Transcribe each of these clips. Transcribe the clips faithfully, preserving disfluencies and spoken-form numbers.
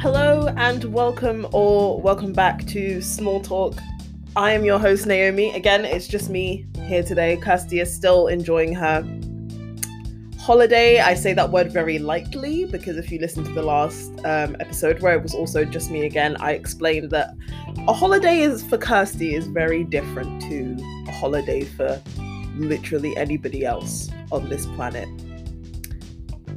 Hello and welcome or welcome back to Small Talk. I am your host Naomi. Again, it's just me here today. Kirstie is still enjoying her holiday. I say that word very lightly because if you listen to the last um, episode where it was also just me again, I explained that a holiday is for Kirstie is very different to a holiday for literally anybody else on this planet.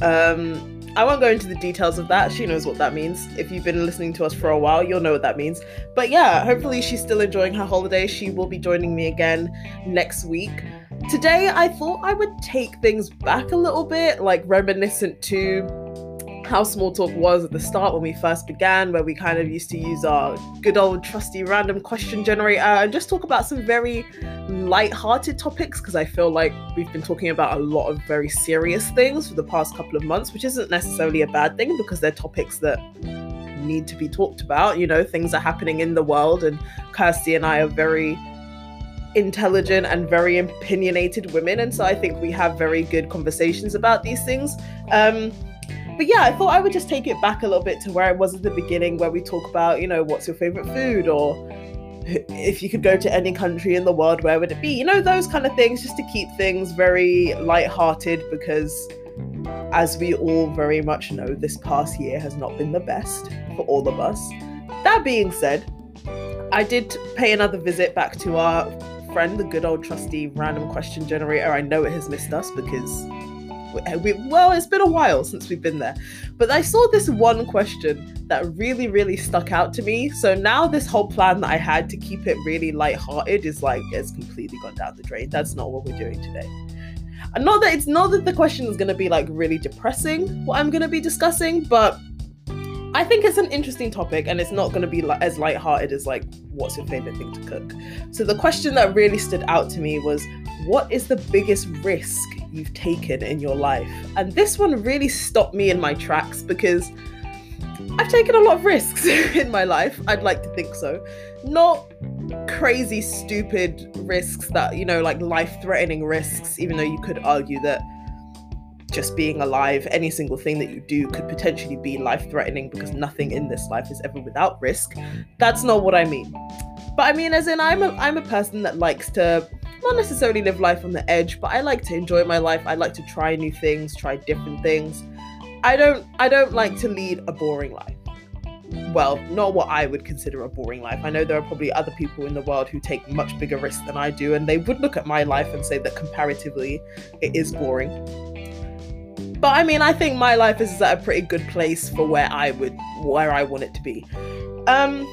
Um, I won't go into the details of that. She knows what that means. If you've been listening to us for a while, you'll know what that means. But yeah, hopefully she's still enjoying her holiday. She will be joining me again next week. Today, I thought I would take things back a little bit, like reminiscent to how Small Talk was at the start when we first began, where we kind of used to use our good old trusty random question generator and just talk about some very light-hearted topics, because I feel like we've been talking about a lot of very serious things for the past couple of months, which isn't necessarily a bad thing because they're topics that need to be talked about. You know, things are happening in the world, and Kirstie and I are very intelligent and very opinionated women, and so I think we have very good conversations about these things. Um, But yeah, I thought I would just take it back a little bit to where it was at the beginning, where we talk about, you know, what's your favourite food, or if you could go to any country in the world, where would it be? You know, those kind of things, just to keep things very lighthearted, because as we all very much know, this past year has not been the best for all of us. That being said, I did pay another visit back to our friend, the good old trusty random question generator. I know it has missed us because... We, well, it's been a while since we've been there, but I saw this one question that really, really stuck out to me. So now this whole plan that I had to keep it really lighthearted is like, it's completely gone down the drain. That's not what we're doing today. And not that it's not that the question is going to be like really depressing, what I'm going to be discussing, but I think it's an interesting topic, and it's not going to be li- as lighthearted as like, what's your favorite thing to cook? So the question that really stood out to me was, what is the biggest risk you've taken in your life? And this one really stopped me in my tracks, because I've taken a lot of risks in my life. I'd like to think so. Not crazy, stupid risks that, you know, like life-threatening risks, even though you could argue that just being alive, any single thing that you do could potentially be life-threatening, because nothing in this life is ever without risk. That's not what I mean. But I mean, as in, I'm a, I'm a person that likes to not necessarily live life on the edge, but I like to enjoy my life. I like to try new things, try different things. I don't I don't like to lead a boring life. Well, not what I would consider a boring life. I know there are probably other people in the world who take much bigger risks than I do, and they would look at my life and say that comparatively it is boring. But I mean, I think my life is at a pretty good place for where I would where I want it to be. Um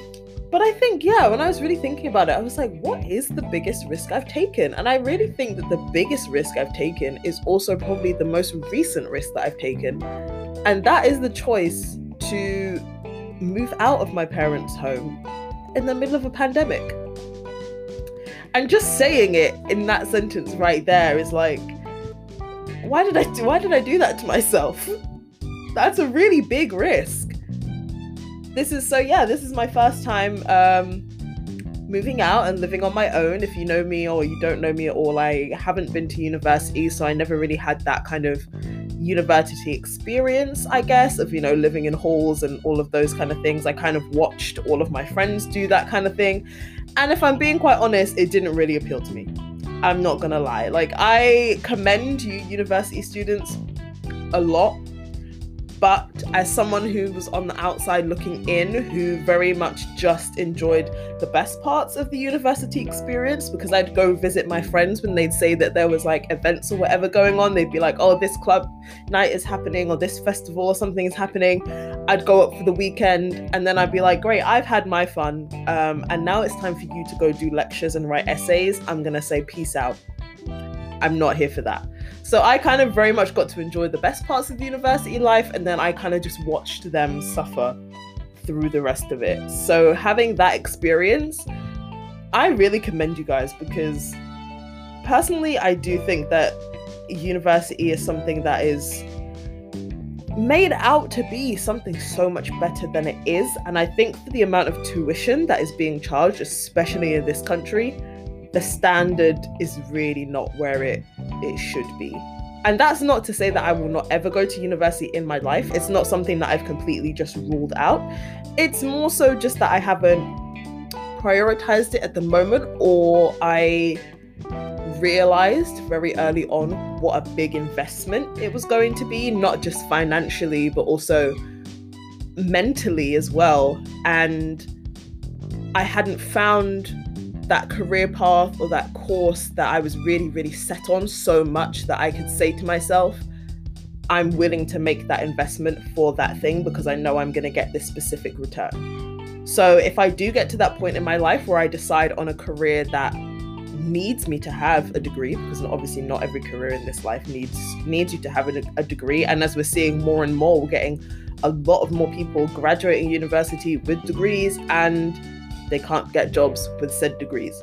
But I think, yeah, when I was really thinking about it, I was like, what is the biggest risk I've taken? And I really think that the biggest risk I've taken is also probably the most recent risk that I've taken. And that is the choice to move out of my parents' home in the middle of a pandemic. And just saying it in that sentence right there is like, why did I do, why did I do that to myself? That's a really big risk. This is so yeah, this is my first time um, moving out and living on my own. If you know me or you don't know me at all, I haven't been to university, so I never really had that kind of university experience, I guess, of, you know, living in halls and all of those kind of things. I kind of watched all of my friends do that kind of thing. And if I'm being quite honest, it didn't really appeal to me. I'm not gonna lie. Like, I commend you university students a lot. But as someone who was on the outside looking in, who very much just enjoyed the best parts of the university experience, because I'd go visit my friends when they'd say that there was like events or whatever going on, they'd be like, oh, this club night is happening, or this festival or something is happening. I'd go up for the weekend, and then I'd be like, great, I've had my fun. Um, and now it's time for you to go do lectures and write essays. I'm gonna say peace out. I'm not here for that. So I kind of very much got to enjoy the best parts of the university life, and then I kind of just watched them suffer through the rest of it. So having that experience, I really commend you guys, because personally, I do think that university is something that is made out to be something so much better than it is. And I think for the amount of tuition that is being charged, especially in this country, the standard is really not where it, it should be. And that's not to say that I will not ever go to university in my life. It's not something that I've completely just ruled out. It's more so just that I haven't prioritized it at the moment, or I realized very early on what a big investment it was going to be, not just financially, but also mentally as well. And I hadn't found that career path or that course that I was really, really set on so much that I could say to myself, I'm willing to make that investment for that thing because I know I'm going to get this specific return. So if I do get to that point in my life where I decide on a career that needs me to have a degree, because obviously not every career in this life needs needs you to have a, a degree. And as we're seeing more and more, we're getting a lot of more people graduating university with degrees, and they can't get jobs with said degrees.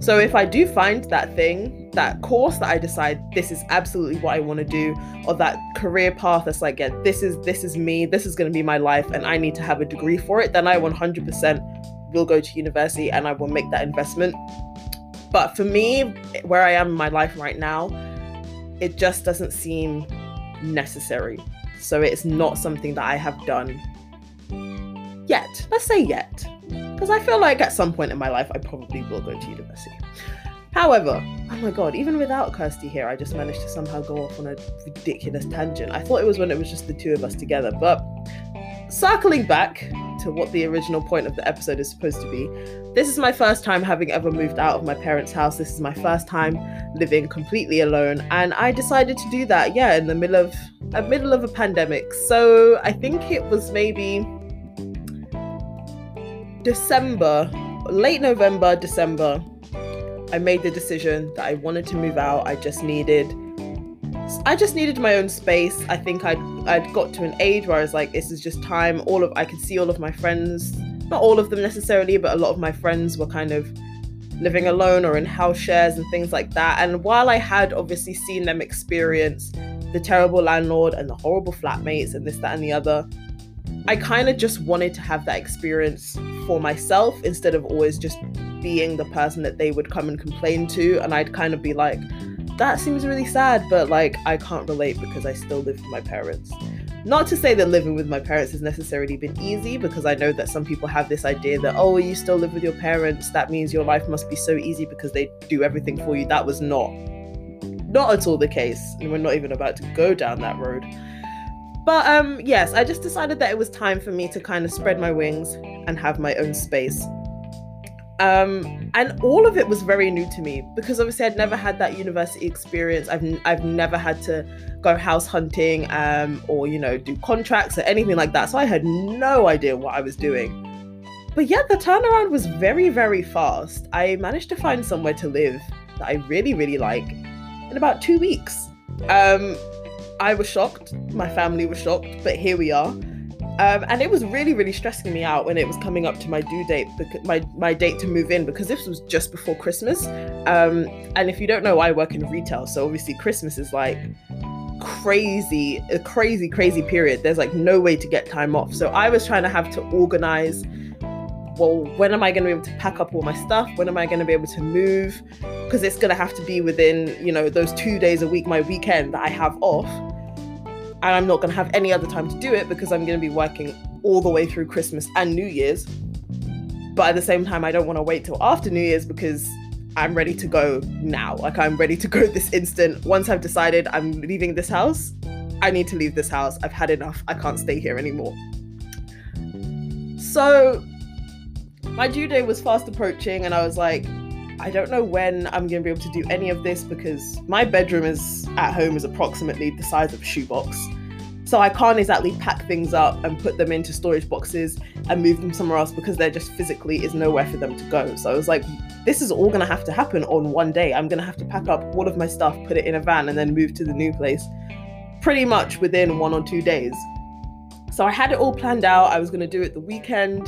So if I do find that thing, that course that I decide this is absolutely what I want to do, or that career path that's like, yeah, this is this is me, this is going to be my life, and I need to have a degree for it, then I one hundred percent will go to university and I will make that investment. But for me, where I am in my life right now, it just doesn't seem necessary. So it's not something that I have done yet. Let's say yet. Because I feel like at some point in my life, I probably will go to university. However, oh my God, even without Kirstie here, I just managed to somehow go off on a ridiculous tangent. I thought it was when it was just the two of us together. But circling back to what the original point of the episode is supposed to be, this is my first time having ever moved out of my parents' house. This is my first time living completely alone. And I decided to do that, yeah, in the middle of, uh, middle of a pandemic. So I think it was maybe December, late November, December, I made the decision that I wanted to move out. I just needed, I just needed my own space. I think I'd, I'd got to an age where I was like, this is just time. All of, I could see all of my friends, not all of them necessarily, but a lot of my friends were kind of living alone or in house shares and things like that. And while I had obviously seen them experience the terrible landlord and the horrible flatmates and this, that, and the other, I kind of just wanted to have that experience for myself instead of always just being the person that they would come and complain to. And I'd kind of be like, that seems really sad, but like, I can't relate because I still live with my parents. Not to say that living with my parents has necessarily been easy, because I know that some people have this idea that, oh, you still live with your parents, that means your life must be so easy because they do everything for you. That was not, not at all the case. And we're not even about to go down that road. But um, yes, I just decided that it was time for me to kind of spread my wings and have my own space. Um, and all of it was very new to me because obviously I'd never had that university experience. I've n- I've never had to go house hunting um, or, you know, do contracts or anything like that. So I had no idea what I was doing. But yet the turnaround was very, very fast. I managed to find somewhere to live that I really, really like in about two weeks. Um... I was shocked, my family was shocked, but here we are. Um, and it was really, really stressing me out when it was coming up to my due date, my, my date to move in, because this was just before Christmas. Um, and if you don't know, I work in retail, so obviously Christmas is like crazy, a crazy, crazy period. There's like no way to get time off. So I was trying to have to organize, well, when am I going to be able to pack up all my stuff? When am I going to be able to move? Because it's going to have to be within, you know, those two days a week, my weekend that I have off. And I'm not going to have any other time to do it because I'm going to be working all the way through Christmas and New Year's. But at the same time, I don't want to wait till after New Year's because I'm ready to go now. Like, I'm ready to go this instant. Once I've decided I'm leaving this house, I need to leave this house. I've had enough. I can't stay here anymore. So my due date was fast approaching and I was like, I don't know when I'm going to be able to do any of this because my bedroom is at home is approximately the size of a shoebox. So I can't exactly pack things up and put them into storage boxes and move them somewhere else because there just physically is nowhere for them to go. So I was like, this is all going to have to happen on one day. I'm going to have to pack up all of my stuff, put it in a van and then move to the new place pretty much within one or two days. So I had it all planned out. I was going to do it the weekend.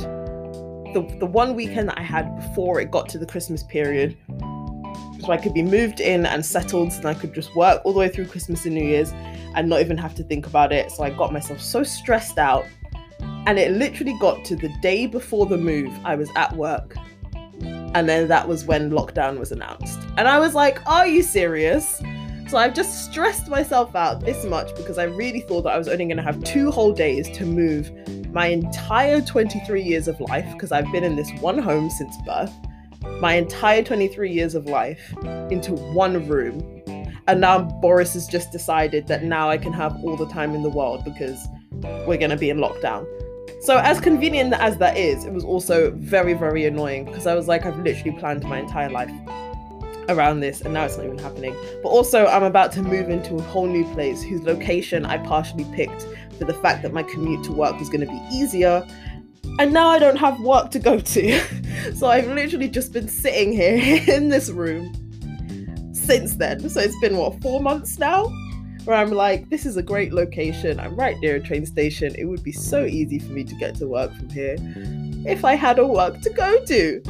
The, the one weekend that I had before it got to the Christmas period, so I could be moved in and settled, and I could just work all the way through Christmas and New Year's and not even have to think about it. So I got myself so stressed out, and it literally got to the day before the move. I was at work, and then that was when lockdown was announced, and I was like, are you serious? So I've just stressed myself out this much because I really thought that I was only going to have two whole days to move my entire twenty-three years of life, because I've been in this one home since birth, my entire twenty-three years of life into one room. And now Boris has just decided that now I can have all the time in the world because we're going to be in lockdown. So as convenient as that is, it was also very, very annoying because I was like, I've literally planned my entire life around this and now it's not even happening. But also I'm about to move into a whole new place whose location I partially picked for the fact that my commute to work was going to be easier. And now I don't have work to go to. So I've literally just been sitting here in this room since then. So it's been what, four months now, where I'm like, this is a great location, I'm right near a train station, it would be so easy for me to get to work from here if I had a work to go to.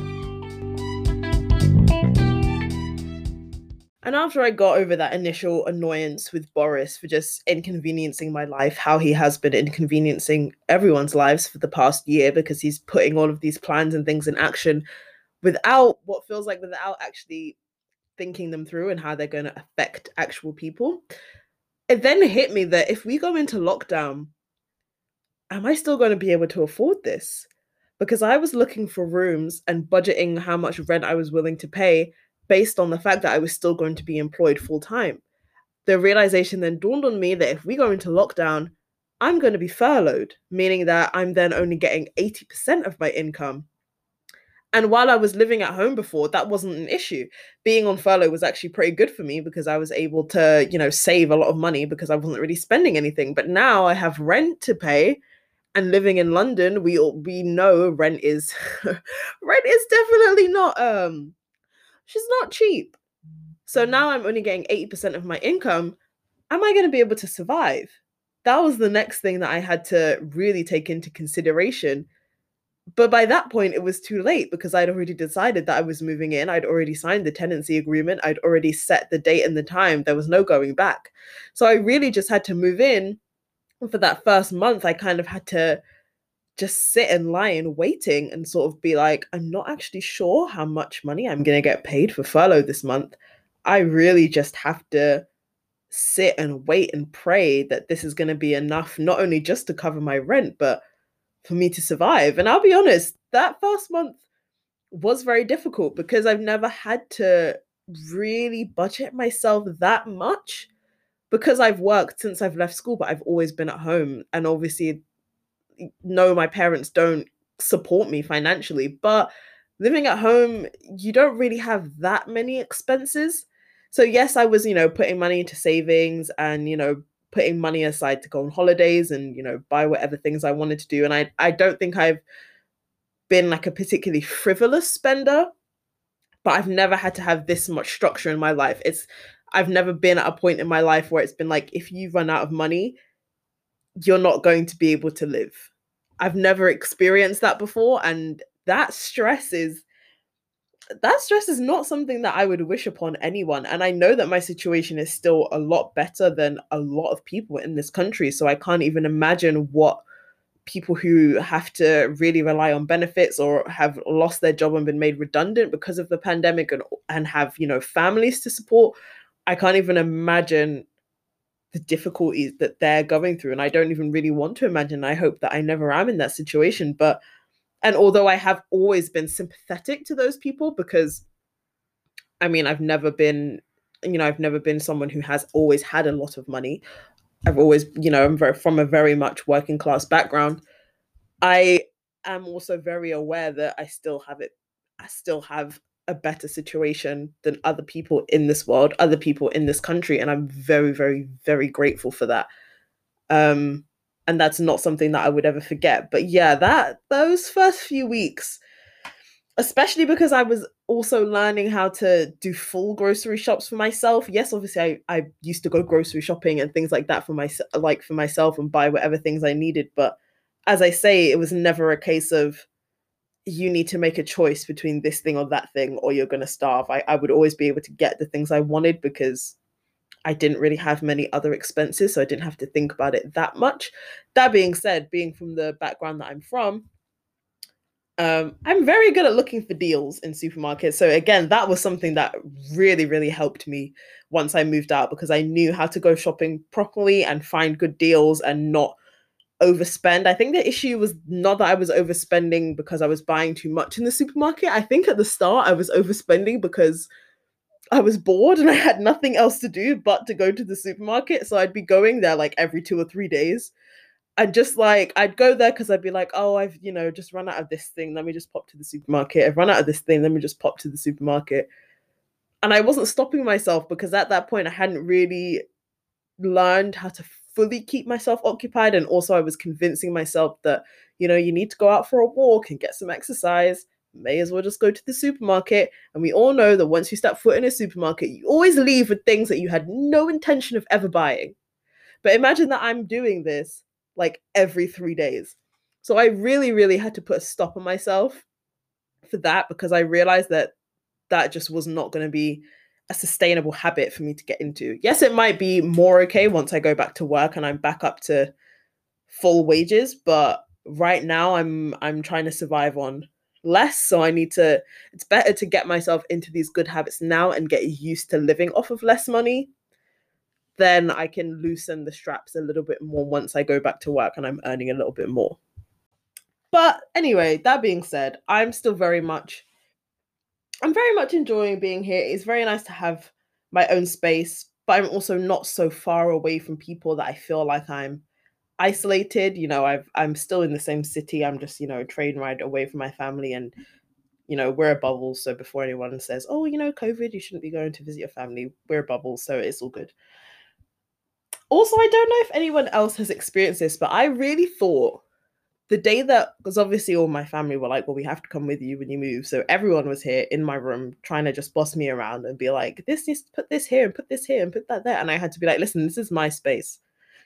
And after I got over that initial annoyance with Boris for just inconveniencing my life, how he has been inconveniencing everyone's lives for the past year, because he's putting all of these plans and things in action without what feels like without actually thinking them through and how they're going to affect actual people. It then hit me that if we go into lockdown, am I still going to be able to afford this? Because I was looking for rooms and budgeting how much rent I was willing to pay based on the fact that I was still going to be employed full time. The realization then dawned on me that if we go into lockdown, I'm going to be furloughed, meaning that I'm then only getting eighty percent of my income. And while I was living at home before, that wasn't an issue. Being on furlough was actually pretty good for me because I was able to, you know, save a lot of money because I wasn't really spending anything. But now I have rent to pay, and living in London, we all, we know rent is rent is definitely not um she's not cheap. So now I'm only getting eighty percent of my income. Am I going to be able to survive? That was the next thing that I had to really take into consideration. But by that point, it was too late because I'd already decided that I was moving in. I'd already signed the tenancy agreement. I'd already set the date and the time. There was no going back. So I really just had to move in. And for that first month, I kind of had to just sit and lie in waiting and sort of be like, I'm not actually sure how much money I'm going to get paid for furlough this month. I really just have to sit and wait and pray that this is going to be enough, not only just to cover my rent, but for me to survive. And I'll be honest, that first month was very difficult because I've never had to really budget myself that much because I've worked since I've left school, but I've always been at home. And obviously, no, my parents don't support me financially, but living at home, you don't really have that many expenses. So yes, I was, you know, putting money into savings and, you know, putting money aside to go on holidays and, you know, buy whatever things I wanted to do. And I, I don't think I've been like a particularly frivolous spender, but I've never had to have this much structure in my life. It's, I've never been at a point in my life where it's been like, if you run out of money, you're not going to be able to live. I've never experienced that before. And that stress is, that stress is not something that I would wish upon anyone. And I know that my situation is still a lot better than a lot of people in this country. So I can't even imagine what people who have to really rely on benefits or have lost their job and been made redundant because of the pandemic and, and have, you know, families to support. I can't even imagine the difficulties that they're going through. And I don't even really want to imagine. I hope that I never am in that situation. But And although I have always been sympathetic to those people, because, I mean, I've never been, you know, I've never been someone who has always had a lot of money. I've always, you know, I'm very, from a very much working class background. I am also very aware that I still have it. I still have a better situation than other people in this world, other people in this country. And I'm very, very, very grateful for that. Um, And that's not something that I would ever forget. But yeah, that those first few weeks, especially because I was also learning how to do full grocery shops for myself. Yes, obviously, I, I used to go grocery shopping and things like that for my, like for myself and buy whatever things I needed. But as I say, it was never a case of you need to make a choice between this thing or that thing or you're going to starve. I, I would always be able to get the things I wanted because I didn't really have many other expenses, so I didn't have to think about it that much. That being said, being from the background that I'm from, Um, I'm very good at looking for deals in supermarkets. So again, that was something that really, really helped me once I moved out, because I knew how to go shopping properly and find good deals and not overspend. I think the issue was not that I was overspending because I was buying too much in the supermarket. I think at the start I was overspending because I was bored and I had nothing else to do but to go to the supermarket. So I'd be going there like every two or three days. And just like, I'd go there because I'd be like, oh, I've, you know, just run out of this thing. Let me just pop to the supermarket. I've run out of this thing. Let me just pop to the supermarket. And I wasn't stopping myself because at that point I hadn't really learned how to fully keep myself occupied. And also I was convincing myself that, you know, you need to go out for a walk and get some exercise. May as well just go to the supermarket. And we all know that once you step foot in a supermarket, you always leave with things that you had no intention of ever buying. But imagine that I'm doing this like every three days. So I really, really had to put a stop on myself for that, because I realized that that just was not going to be a sustainable habit for me to get into. Yes, it might be more okay once I go back to work and I'm back up to full wages, but right now I'm I'm trying to survive on less. So I need to, it's better to get myself into these good habits now and get used to living off of less money. Then I can loosen the straps a little bit more once I go back to work and I'm earning a little bit more. But anyway, that being said, I'm still very much, I'm very much enjoying being here. It's very nice to have my own space, but I'm also not so far away from people that I feel like I'm isolated. You know, I've, I'm still in the same city. I'm just, you know, a train ride away from my family, and, you know, we're a bubble. So before anyone says, oh, you know, COVID, you shouldn't be going to visit your family, we're a bubble, so it's all good. Also, I don't know if anyone else has experienced this, but I really thought the day that, because obviously all my family were like, well, we have to come with you when you move. So everyone was here in my room trying to just boss me around and be like, this is, put this here and put this here and put that there. And I had to be like, listen, this is my space.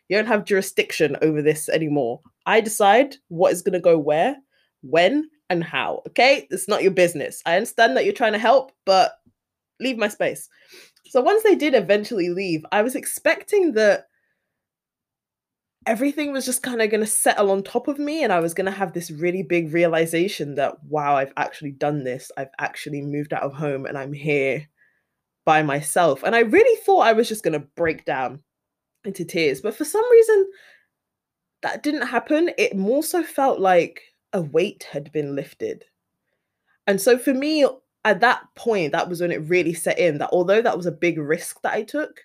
You don't have jurisdiction over this anymore. I decide what is going to go where, when, and how. Okay? It's not your business. I understand that you're trying to help, but leave my space. So once they did eventually leave, I was expecting that everything was just kind of going to settle on top of me, and I was going to have this really big realization that, wow, I've actually done this. I've actually moved out of home and I'm here by myself. And I really thought I was just going to break down into tears. But for some reason, that didn't happen. It more so felt like a weight had been lifted. And so for me, at that point, that was when it really set in that although that was a big risk that I took,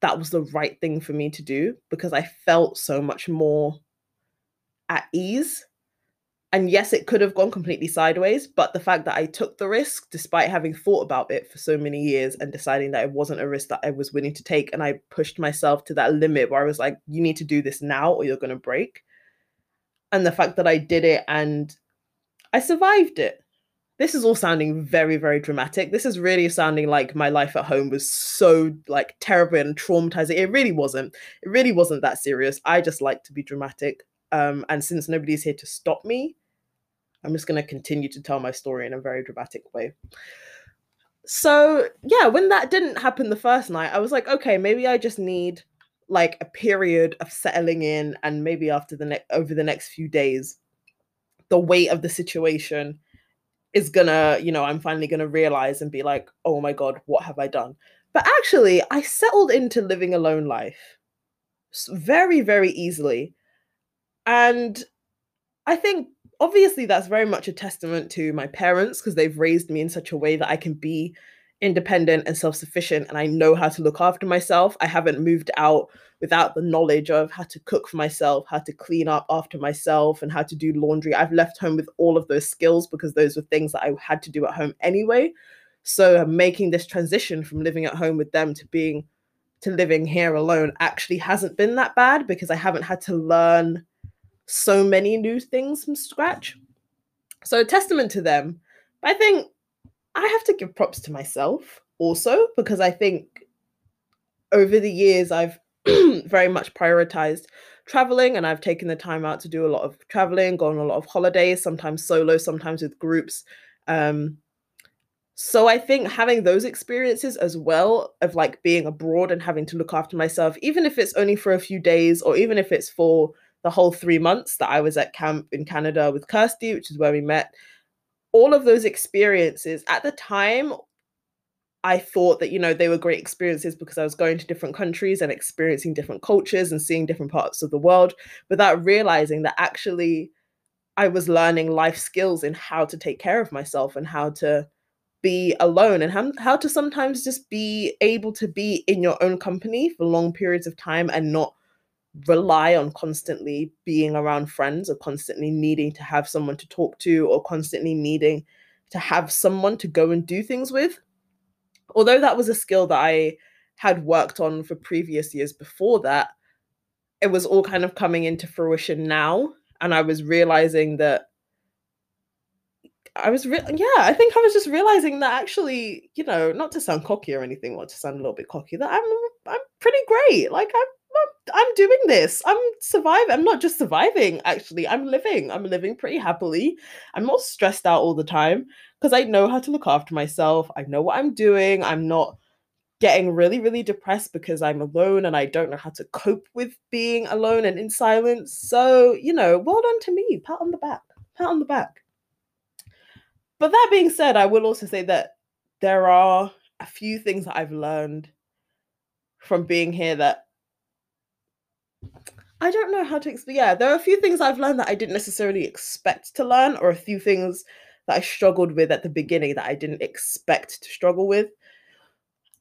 that was the right thing for me to do, because I felt so much more at ease. And yes, it could have gone completely sideways, but the fact that I took the risk, despite having thought about it for so many years and deciding that it wasn't a risk that I was willing to take, and I pushed myself to that limit where I was like, you need to do this now or you're going to break. And the fact that I did it and I survived it. This is all sounding very, very dramatic. This is really sounding like my life at home was so like terrible and traumatizing. It really wasn't. It really wasn't that serious. I just like to be dramatic. Um, and since nobody's here to stop me, I'm just going to continue to tell my story in a very dramatic way. So yeah, when that didn't happen the first night, I was like, okay, maybe I just need like a period of settling in. And maybe after the ne- over the next few days, the weight of the situation is gonna, you know, I'm finally gonna realize and be like, oh my God, what have I done? But actually, I settled into living a lone life very, very easily. And I think, obviously, that's very much a testament to my parents, because they've raised me in such a way that I can be independent and self-sufficient, and I know how to look after myself. I haven't moved out without the knowledge of how to cook for myself, how to clean up after myself, and how to do laundry. I've left home with all of those skills because those were things that I had to do at home anyway. So making this transition from living at home with them to being to living here alone actually hasn't been that bad, because I haven't had to learn so many new things from scratch. So a testament to them. But I think I have to give props to myself also, because I think over the years I've very much prioritized traveling, and I've taken the time out to do a lot of traveling, go on a lot of holidays, sometimes solo, sometimes with groups. Um, so I think having those experiences as well of like being abroad and having to look after myself, even if it's only for a few days or even if it's for the whole three months that I was at camp in Canada with Kirstie, which is where we met, all of those experiences at the time, I thought that, you know, they were great experiences because I was going to different countries and experiencing different cultures and seeing different parts of the world without realizing that actually I was learning life skills in how to take care of myself and how to be alone and how, how to sometimes just be able to be in your own company for long periods of time and not rely on constantly being around friends or constantly needing to have someone to talk to or constantly needing to have someone to go and do things with. Although that was a skill that I had worked on for previous years before that, it was all kind of coming into fruition now. And I was realizing that I was, re- yeah, I think I was just realizing that actually, you know, not to sound cocky or anything, or to sound a little bit cocky, that I'm, I'm pretty great. Like I'm, I'm doing this. I'm surviving. I'm not just surviving, actually. I'm living. I'm living pretty happily. I'm not stressed out all the time because I know how to look after myself. I know what I'm doing. I'm not getting really, really depressed because I'm alone and I don't know how to cope with being alone and in silence. So, you know, well done to me. Pat on the back. Pat on the back. But that being said, I will also say that there are a few things that I've learned from being here that I don't know how to explain. Yeah, there are a few things I've learned that I didn't necessarily expect to learn, or a few things that I struggled with at the beginning that I didn't expect to struggle with.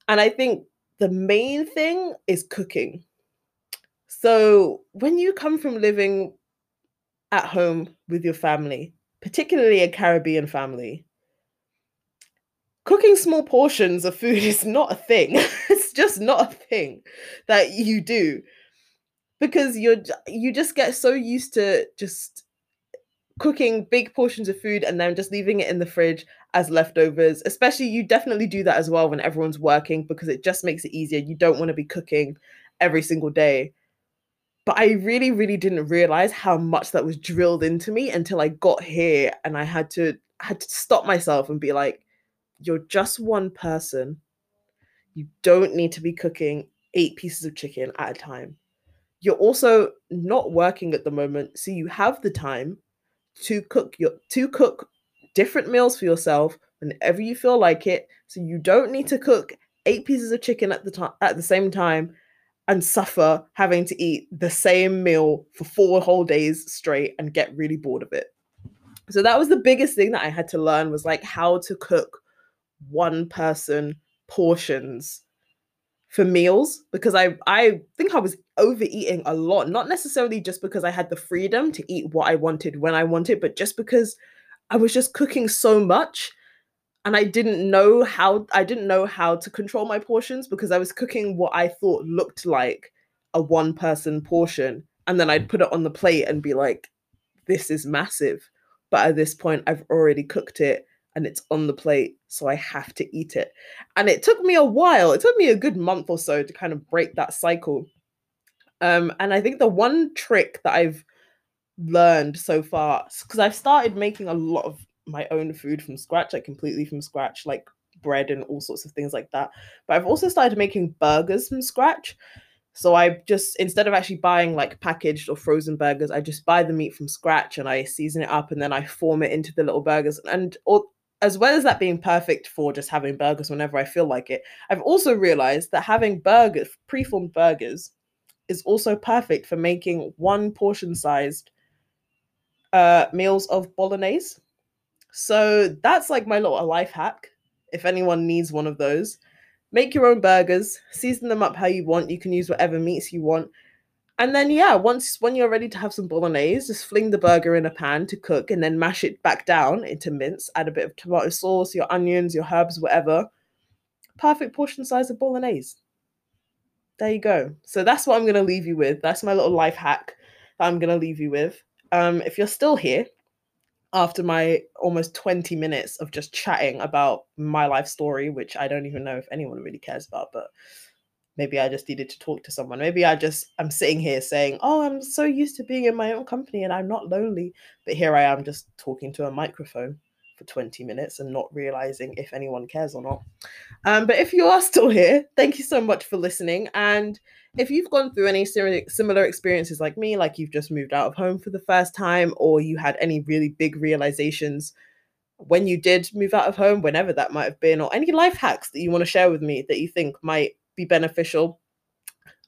And I think the main thing is cooking. So when you come from living at home with your family, particularly a Caribbean family, cooking small portions of food is not a thing. It's just not a thing that you do. Because you're, you just get so used to just cooking big portions of food and then just leaving it in the fridge as leftovers. Especially, you definitely do that as well when everyone's working because it just makes it easier. You don't want to be cooking every single day. But I really, really didn't realize how much that was drilled into me until I got here and I had to had to stop myself and be like, you're just one person. You don't need to be cooking eight pieces of chicken at a time. You're also not working at the moment, so you have the time to cook your to cook different meals for yourself whenever you feel like it. So you don't need to cook eight pieces of chicken at the time at the same time and suffer having to eat the same meal for four whole days straight and get really bored of it. So that was the biggest thing that I had to learn, was like how to cook one person portions for meals, because I, I think I was overeating a lot, not necessarily just because I had the freedom to eat what I wanted when I wanted, but just because I was just cooking so much and I didn't know how, I didn't know how to control my portions because I was cooking what I thought looked like a one person portion. And then I'd put it on the plate and be like, this is massive. But at this point I've already cooked it and it's on the plate, so I have to eat it. And it took me a while. It took me a good month or so to kind of break that cycle. Um, and I think the one trick that I've learned so far, because I've started making a lot of my own food from scratch, like completely from scratch, like bread and all sorts of things like that. But I've also started making burgers from scratch. So I just, instead of actually buying like packaged or frozen burgers, I just buy the meat from scratch and I season it up and then I form it into the little burgers. And all, as well as that being perfect for just having burgers whenever I feel like it, I've also realized that having burgers, preformed burgers, is also perfect for making one portion-sized uh, meals of bolognese. So that's like my little life hack, if anyone needs one of those. Make your own burgers, season them up how you want. You can use whatever meats you want. And then, yeah, once when you're ready to have some bolognese, just fling the burger in a pan to cook and then mash it back down into mince. Add a bit of tomato sauce, your onions, your herbs, whatever. Perfect portion size of bolognese. There you go. So that's what I'm going to leave you with. That's my little life hack that I'm going to leave you with. Um, if you're still here after my almost twenty minutes of just chatting about my life story, which I don't even know if anyone really cares about, but maybe I just needed to talk to someone. Maybe I just, I'm sitting here saying, oh, I'm so used to being in my own company and I'm not lonely. But here I am just talking to a microphone for twenty minutes and not realizing if anyone cares or not. Um, but if you are still here, thank you so much for listening. And if you've gone through any similar experiences like me, like you've just moved out of home for the first time, or you had any really big realizations when you did move out of home, whenever that might have been, or any life hacks that you want to share with me that you think might be beneficial,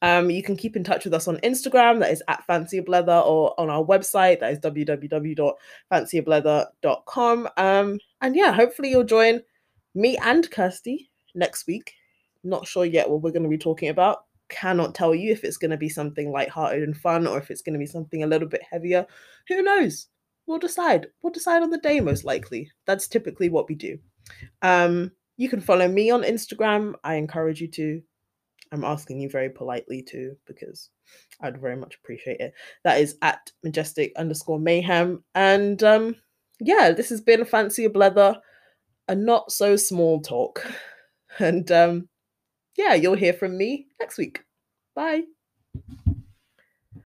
um, you can keep in touch with us on Instagram, that is at Fancy A Blether, or on our website, that is w w w dot fancy a blether dot com. Um, and yeah, hopefully you'll join me and Kirstie next week. Not sure yet what we're going to be talking about. Cannot tell you if it's going to be something lighthearted and fun, or if it's going to be something a little bit heavier. Who knows? We'll decide. We'll decide on the day, most likely. That's typically what we do. Um, you can follow me on Instagram. I encourage you to. I'm asking you very politely to, because I'd very much appreciate it. That is at majestic underscore mayhem. And um, yeah, this has been Fancy A Blether, a not so small talk. And um, yeah, you'll hear from me next week. Bye.